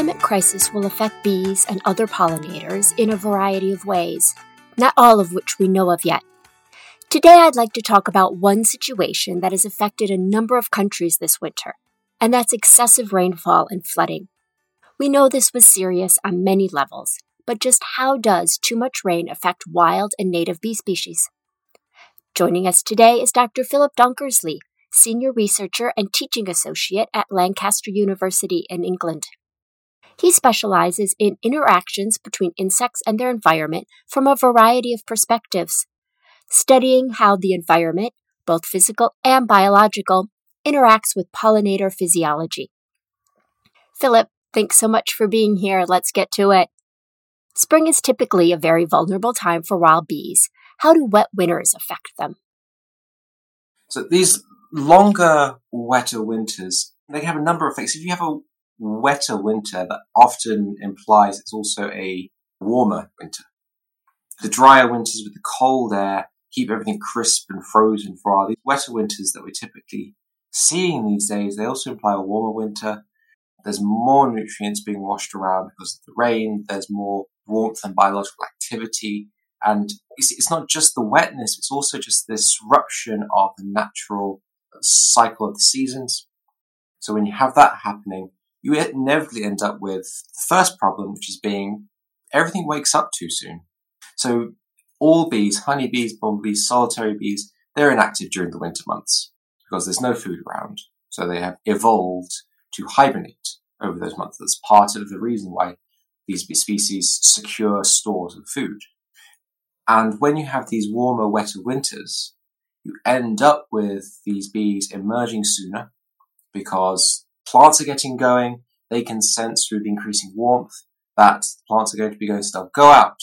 climate crisis will affect bees and other pollinators in a variety of ways, not all of which we know of yet. Today I'd like to talk about one situation that has affected a number of countries this winter, and that's excessive rainfall and flooding. We know this was serious on many levels, but just how does too much rain affect wild and native bee species? Joining us today is Dr. Philip Donkersley, Senior Researcher and Teaching Associate at Lancaster University in England. He specializes in interactions between insects and their environment from a variety of perspectives, studying how the environment, both physical and biological, interacts with pollinator physiology. Philip, thanks so much for being here. Let's get to it. Spring is typically a very vulnerable time for wild bees. How do wet winters affect them? So these longer, wetter winters, they can have a number of effects. If you have a wetter winter, that often implies it's also a warmer winter. The drier winters with the cold air keep everything crisp and frozen for a while. These wetter winters that we're typically seeing these days, they also imply a warmer winter. There's more nutrients being washed around because of the rain. There's more warmth and biological activity. And it's not just the wetness, it's also just the disruption of the natural cycle of the seasons. So when you have that happening, you inevitably end up with the first problem, which is being everything wakes up too soon. So all bees, honeybees, bumblebees, solitary bees, they're inactive during the winter months because there's no food around. So they have evolved to hibernate over those months. That's part of the reason why these species secure stores of food. And when you have these warmer, wetter winters, you end up with these bees emerging sooner because plants are getting going. They can sense through the increasing warmth that plants are going to be going. So they'll go out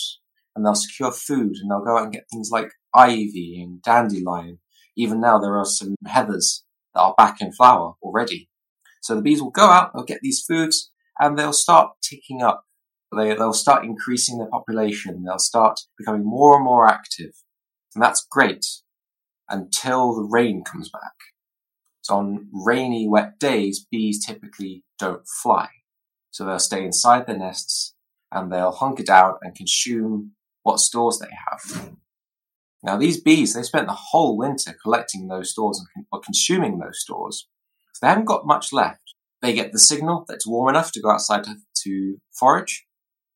and they'll secure food and they'll go out and get things like ivy and dandelion. Even now, there are some heathers that are back in flower already. So the bees will go out, they'll get these foods, and they'll start ticking up. They'll start increasing their population. They'll start becoming more and more active. And that's great until the rain comes back. So on rainy, wet days, bees typically don't fly. So they'll stay inside their nests and they'll hunker down and consume what stores they have. Now, these bees, they spent the whole winter collecting those stores or consuming those stores. So they haven't got much left. They get the signal that it's warm enough to go outside to forage.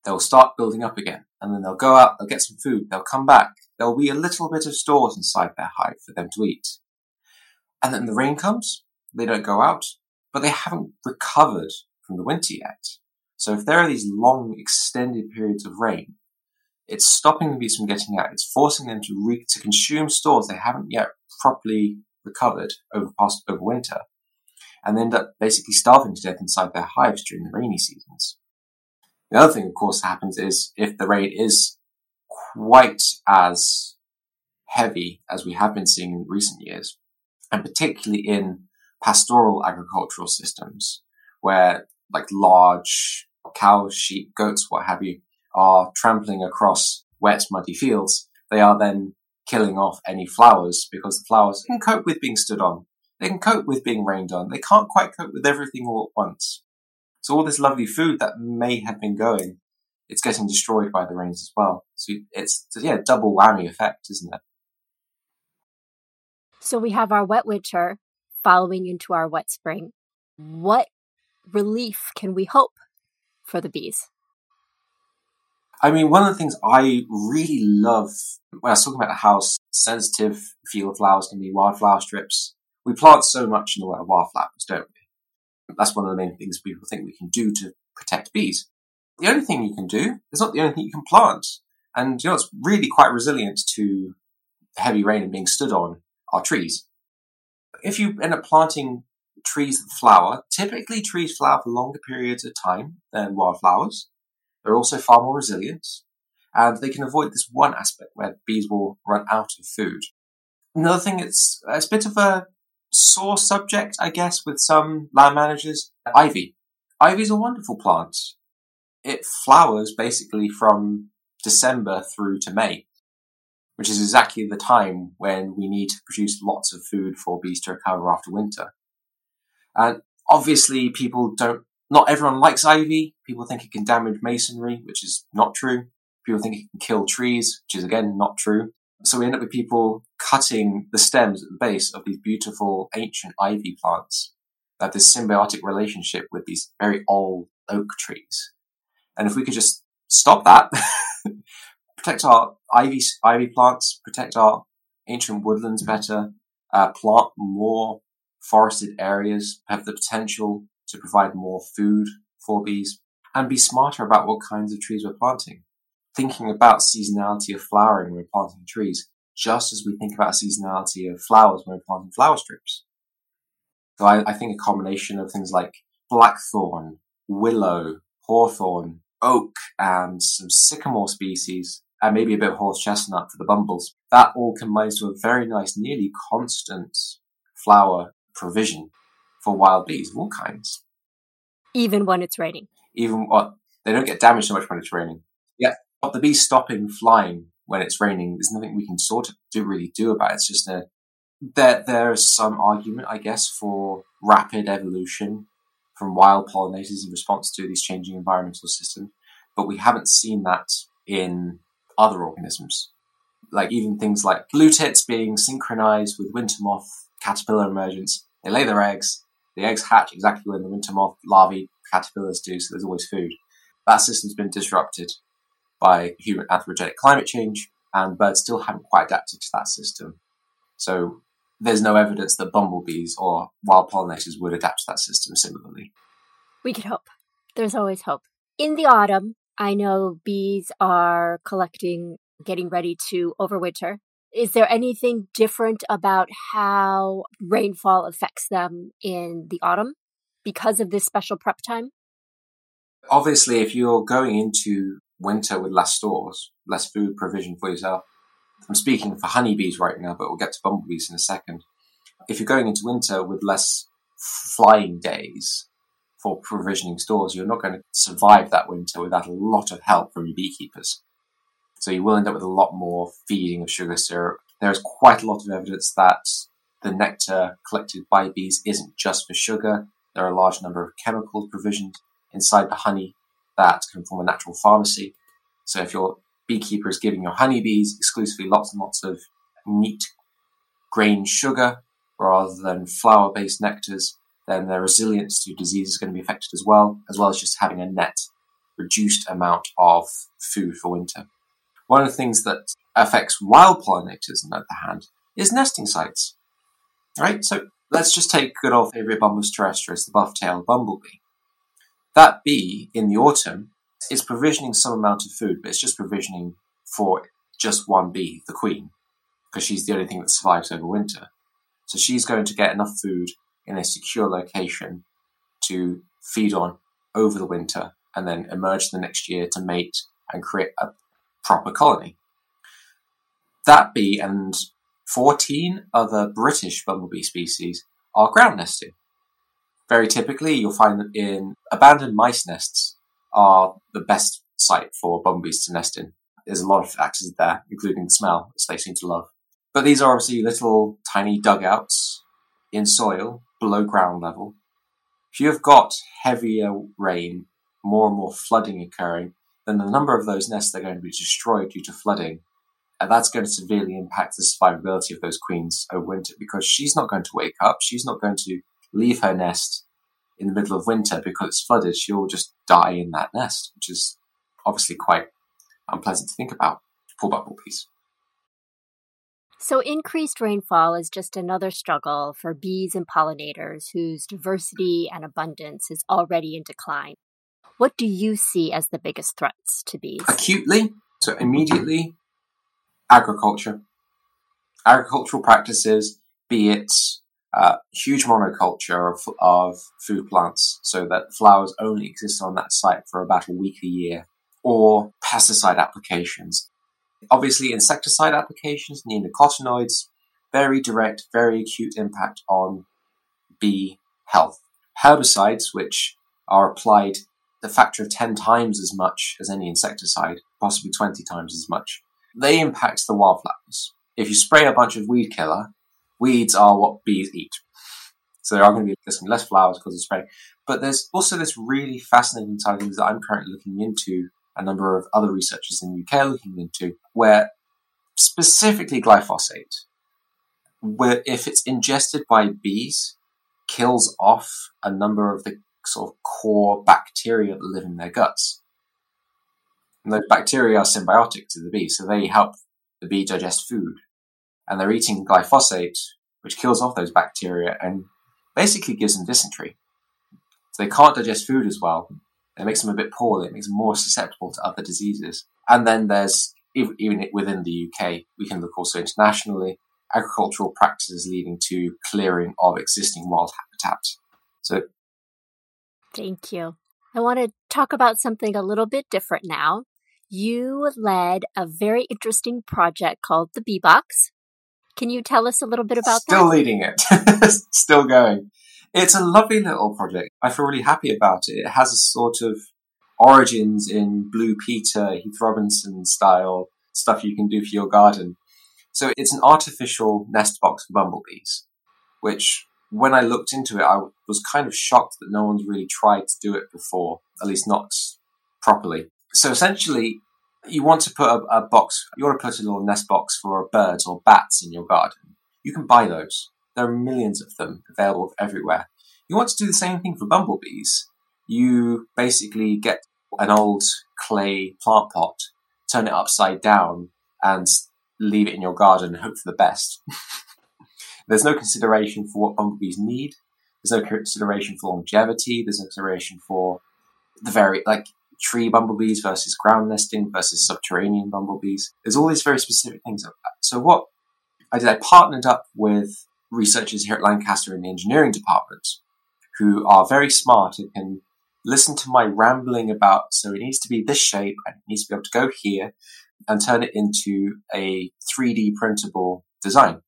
They'll start building up again, and then they'll go out, they'll get some food, they'll come back. There'll be a little bit of stores inside their hive for them to eat. And then the rain comes, they don't go out, but they haven't recovered from the winter yet. So if there are these long, extended periods of rain, it's stopping the bees from getting out. It's forcing them to consume stores they haven't yet properly recovered over winter, and they end up basically starving to death inside their hives during the rainy seasons. The other thing, of course, happens is if the rain is quite as heavy as we have been seeing in recent years, and particularly in pastoral agricultural systems where like large cows, sheep, goats, what have you, are trampling across wet, muddy fields, they are then killing off any flowers because the flowers can cope with being stood on. They can cope with being rained on. They can't quite cope with everything all at once. So all this lovely food that may have been going, it's getting destroyed by the rains as well. So it's a double whammy effect, isn't it? So we have our wet winter following into our wet spring. What relief can we hope for the bees? I mean, one of the things I really love, when I was talking about how sensitive field flowers can be, wildflower strips, we plant so much in the way of wildflowers, don't we? That's one of the main things people think we can do to protect bees. The only thing you can do is not the only thing you can plant. And, it's really quite resilient to heavy rain and being stood on are trees. If you end up planting trees that flower, typically trees flower for longer periods of time than wildflowers. They're also far more resilient. And they can avoid this one aspect where bees will run out of food. Another thing, it's a bit of a sore subject, I guess, with some land managers. Ivy. Ivy is a wonderful plant. It flowers basically from December through to May, which is exactly the time when we need to produce lots of food for bees to recover after winter. And obviously people don't Not everyone likes ivy. People think it can damage masonry, which is not true. People think it can kill trees, which is again not true. So we end up with people cutting the stems at the base of these beautiful ancient ivy plants that have this symbiotic relationship with these very old oak trees. And if we could just stop that, protect our ivy plants, protect our ancient woodlands better, plant more forested areas, have the potential to provide more food for bees, and be smarter about what kinds of trees we're planting. Thinking about seasonality of flowering when we're planting trees, just as we think about seasonality of flowers when we're planting flower strips. So I think a combination of things like blackthorn, willow, hawthorn, oak, and some sycamore species, and maybe a bit of horse chestnut for the bumbles, that all combines to a very nice, nearly constant flower provision for wild bees of all kinds. Even when it's raining? They don't get damaged so much when it's raining. Yeah. But the bees stopping flying when it's raining, there's nothing we can really do about it. It's just there is some argument, I guess, for rapid evolution from wild pollinators in response to these changing environmental systems. But we haven't seen that in other organisms. Like even things like blue tits being synchronized with winter moth caterpillar emergence. They lay their eggs. The eggs hatch exactly when the winter moth larvae caterpillars do, so there's always food. That system's been disrupted by human anthropogenic climate change, and birds still haven't quite adapted to that system. So there's no evidence that bumblebees or wild pollinators would adapt to that system similarly. We could hope. There's always hope. In the autumn, I know bees are collecting, getting ready to overwinter. Is there anything different about how rainfall affects them in the autumn because of this special prep time? Obviously, if you're going into winter with less stores, less food provision for yourself. I'm speaking for honeybees right now, but we'll get to bumblebees in a second. If you're going into winter with less flying days for provisioning stores, you're not going to survive that winter without a lot of help from beekeepers. So you will end up with a lot more feeding of sugar syrup. There is quite a lot of evidence that the nectar collected by bees isn't just for sugar. There are a large number of chemicals provisioned inside the honey that can form a natural pharmacy. So if your beekeeper is giving your honeybees exclusively lots and lots of neat grain sugar rather than flower-based nectars, then their resilience to disease is going to be affected as well as just having a net reduced amount of food for winter. One of the things that affects wild pollinators, on the other hand, is nesting sites. Right? So let's just take good old favourite Bombus terrestris, the buff-tailed bumblebee. That bee in the autumn is provisioning some amount of food, but it's just provisioning for just one bee, the queen, because she's the only thing that survives over winter. So she's going to get enough food in a secure location to feed on over the winter and then emerge the next year to mate and create a proper colony. That bee and 14 other British bumblebee species are ground nesting. Very typically, you'll find that in abandoned mice nests are the best site for bumblebees to nest in. There's a lot of factors there, including the smell, which they seem to love. But these are obviously little tiny dugouts in soil below ground level. If you've got heavier rain, more and more flooding occurring, then the number of those nests are going to be destroyed due to flooding. And that's going to severely impact the survivability of those queens over winter because she's not going to wake up. She's not going to leave her nest in the middle of winter because it's flooded, she'll just die in that nest, which is obviously quite unpleasant to think about for bumblebees. So increased rainfall is just another struggle for bees and pollinators whose diversity and abundance is already in decline. What do you see as the biggest threats to bees? Acutely, so immediately, agriculture. Agricultural practices, be it huge monoculture of food plants so that flowers only exist on that site for about a week a year, or pesticide applications. Obviously, insecticide applications, neonicotinoids, very direct, very acute impact on bee health. Herbicides, which are applied a factor of 10 times as much as any insecticide, possibly 20 times as much, they impact the wildflowers. If you spray a bunch of weed killer, weeds are what bees eat. So there are going to be, there's going to be less flowers because of spray. But there's also this really fascinating side of things that I'm currently looking into, a number of other researchers in the UK looking into, where specifically glyphosate, where if it's ingested by bees, kills off a number of the sort of core bacteria that live in their guts. And those bacteria are symbiotic to the bee, so they help the bee digest food. And they're eating glyphosate, which kills off those bacteria and basically gives them dysentery. So they can't digest food as well. It makes them a bit poorly. It makes them more susceptible to other diseases. And then there's, even within the UK, we can look also internationally, agricultural practices leading to clearing of existing wild habitat. So, thank you. I want to talk about something a little bit different now. You led a very interesting project called the Bee Box. Can you tell us a little bit about that? Still leading it. Still going. It's a lovely little project. I feel really happy about it. It has a sort of origins in Blue Peter, Heath Robinson style stuff you can do for your garden. So it's an artificial nest box for bumblebees, which when I looked into it, I was kind of shocked that no one's really tried to do it before, at least not properly. So essentially, you want to put a box, you want to put a little nest box for birds or bats in your garden. You can buy those. There are millions of them available everywhere. You want to do the same thing for bumblebees. You basically get an old clay plant pot, turn it upside down, and leave it in your garden and hope for the best. There's no consideration for what bumblebees need. There's no consideration for longevity. There's no consideration for the very, tree bumblebees versus ground nesting versus subterranean bumblebees. There's all these very specific things like that. So what I did, I partnered up with researchers here at Lancaster in the engineering department who are very smart and can listen to my rambling about, so it needs to be this shape and it needs to be able to go here, and turn it into a 3D printable design.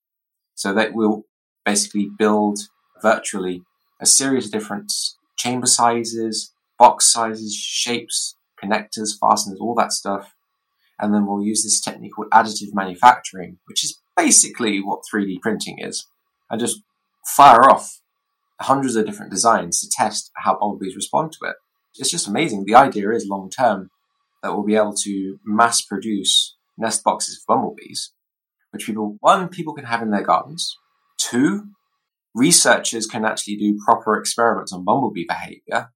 So that will basically build virtually a series of different chamber sizes, box sizes, shapes, connectors, fasteners, all that stuff. And then we'll use this technique called additive manufacturing, which is basically what 3D printing is. And just fire off hundreds of different designs to test how bumblebees respond to it. It's just amazing. The idea is long-term that we'll be able to mass produce nest boxes for bumblebees, which people can have in their gardens. 2, researchers can actually do proper experiments on bumblebee behavior,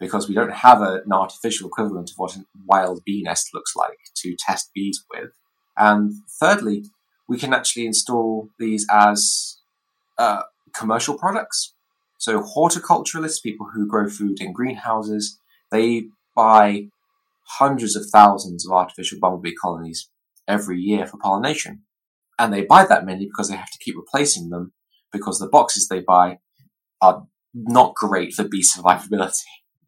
because we don't have an artificial equivalent of what a wild bee nest looks like to test bees with. And thirdly, we can actually install these as commercial products. So horticulturalists, people who grow food in greenhouses, they buy hundreds of thousands of artificial bumblebee colonies every year for pollination. And they buy that many because they have to keep replacing them, because the boxes they buy are not great for bee survivability.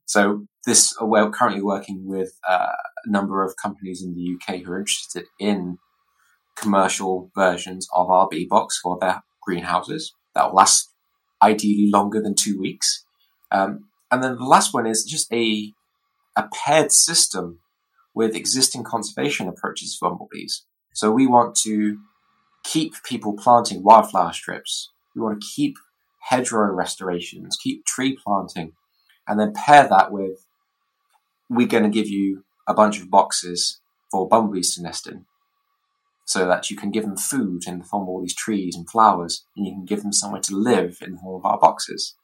So this, we're currently working with a number of companies in the UK who are interested in commercial versions of our Bee Box for their greenhouses that will last ideally longer than 2 weeks. And then the last one is just a paired system with existing conservation approaches for bumblebees. So we want to keep people planting wildflower strips. We want to keep hedgerow restorations, keep tree planting. And then pair that with, we're going to give you a bunch of boxes for bumblebees to nest in, so that you can give them food in the form of all these trees and flowers, and you can give them somewhere to live in the form of our boxes.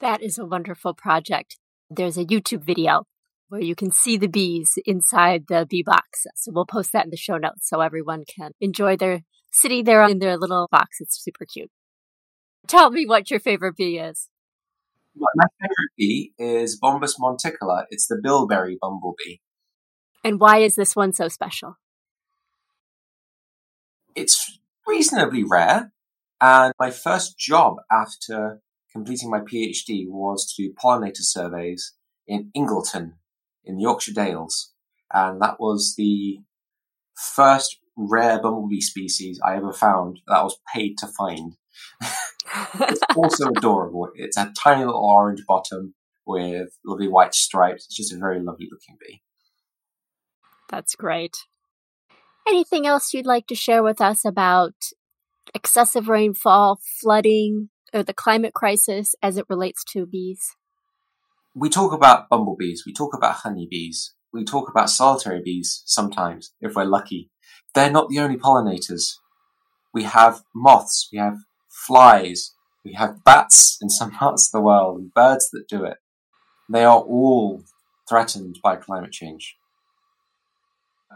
That is a wonderful project. There's a YouTube video where you can see the bees inside the Bee Box. So we'll post that in the show notes so everyone can enjoy their sitting there in their little box. It's super cute. Tell me what your favorite bee is. My favorite bee is Bombus monticola. It's the bilberry bumblebee. And why is this one so special? It's reasonably rare. And my first job after completing my PhD was to do pollinator surveys in Ingleton, in the Yorkshire Dales. And that was the first rare bumblebee species I ever found that I was paid to find. It's also adorable. It's a tiny little orange bottom with lovely white stripes. It's just a very lovely looking bee. That's great. Anything else you'd like to share with us about excessive rainfall, flooding, or the climate crisis as it relates to bees? We talk about bumblebees, we talk about honeybees, we talk about solitary bees sometimes, if we're lucky. They're not the only pollinators. We have moths, we have flies, we have bats in some parts of the world, and birds that do it. They are all threatened by climate change.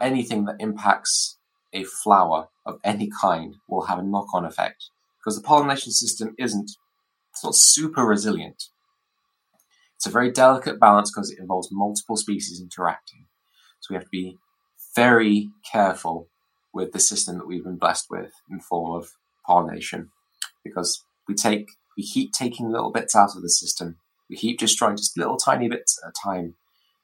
Anything that impacts a flower of any kind will have a knock-on effect, because the pollination system it's not super resilient. It's a very delicate balance because it involves multiple species interacting. So we have to be very careful with the system that we've been blessed with in the form of pollination, because we keep taking little bits out of the system. We keep destroying just little tiny bits at a time,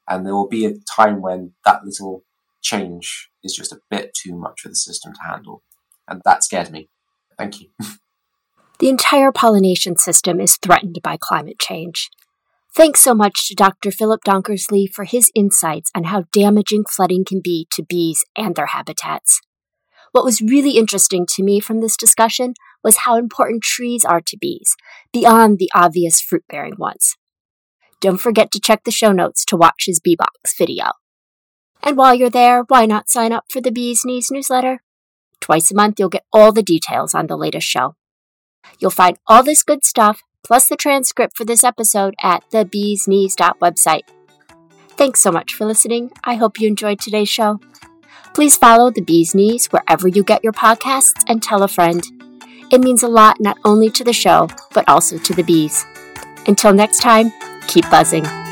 and there will be a time when that little change is just a bit too much for the system to handle. And that scares me. Thank you. The entire pollination system is threatened by climate change. Thanks so much to Dr. Philip Donkersley for his insights on how damaging flooding can be to bees and their habitats. What was really interesting to me from this discussion was how important trees are to bees, beyond the obvious fruit-bearing ones. Don't forget to check the show notes to watch his Bee Box video. And while you're there, why not sign up for the Bees Knees newsletter? Twice a month, you'll get all the details on the latest show. You'll find all this good stuff, plus the transcript for this episode at thebeesknees.website. Thanks so much for listening. I hope you enjoyed today's show. Please follow the Bees Knees wherever you get your podcasts and tell a friend. It means a lot not only to the show, but also to the bees. Until next time, keep buzzing.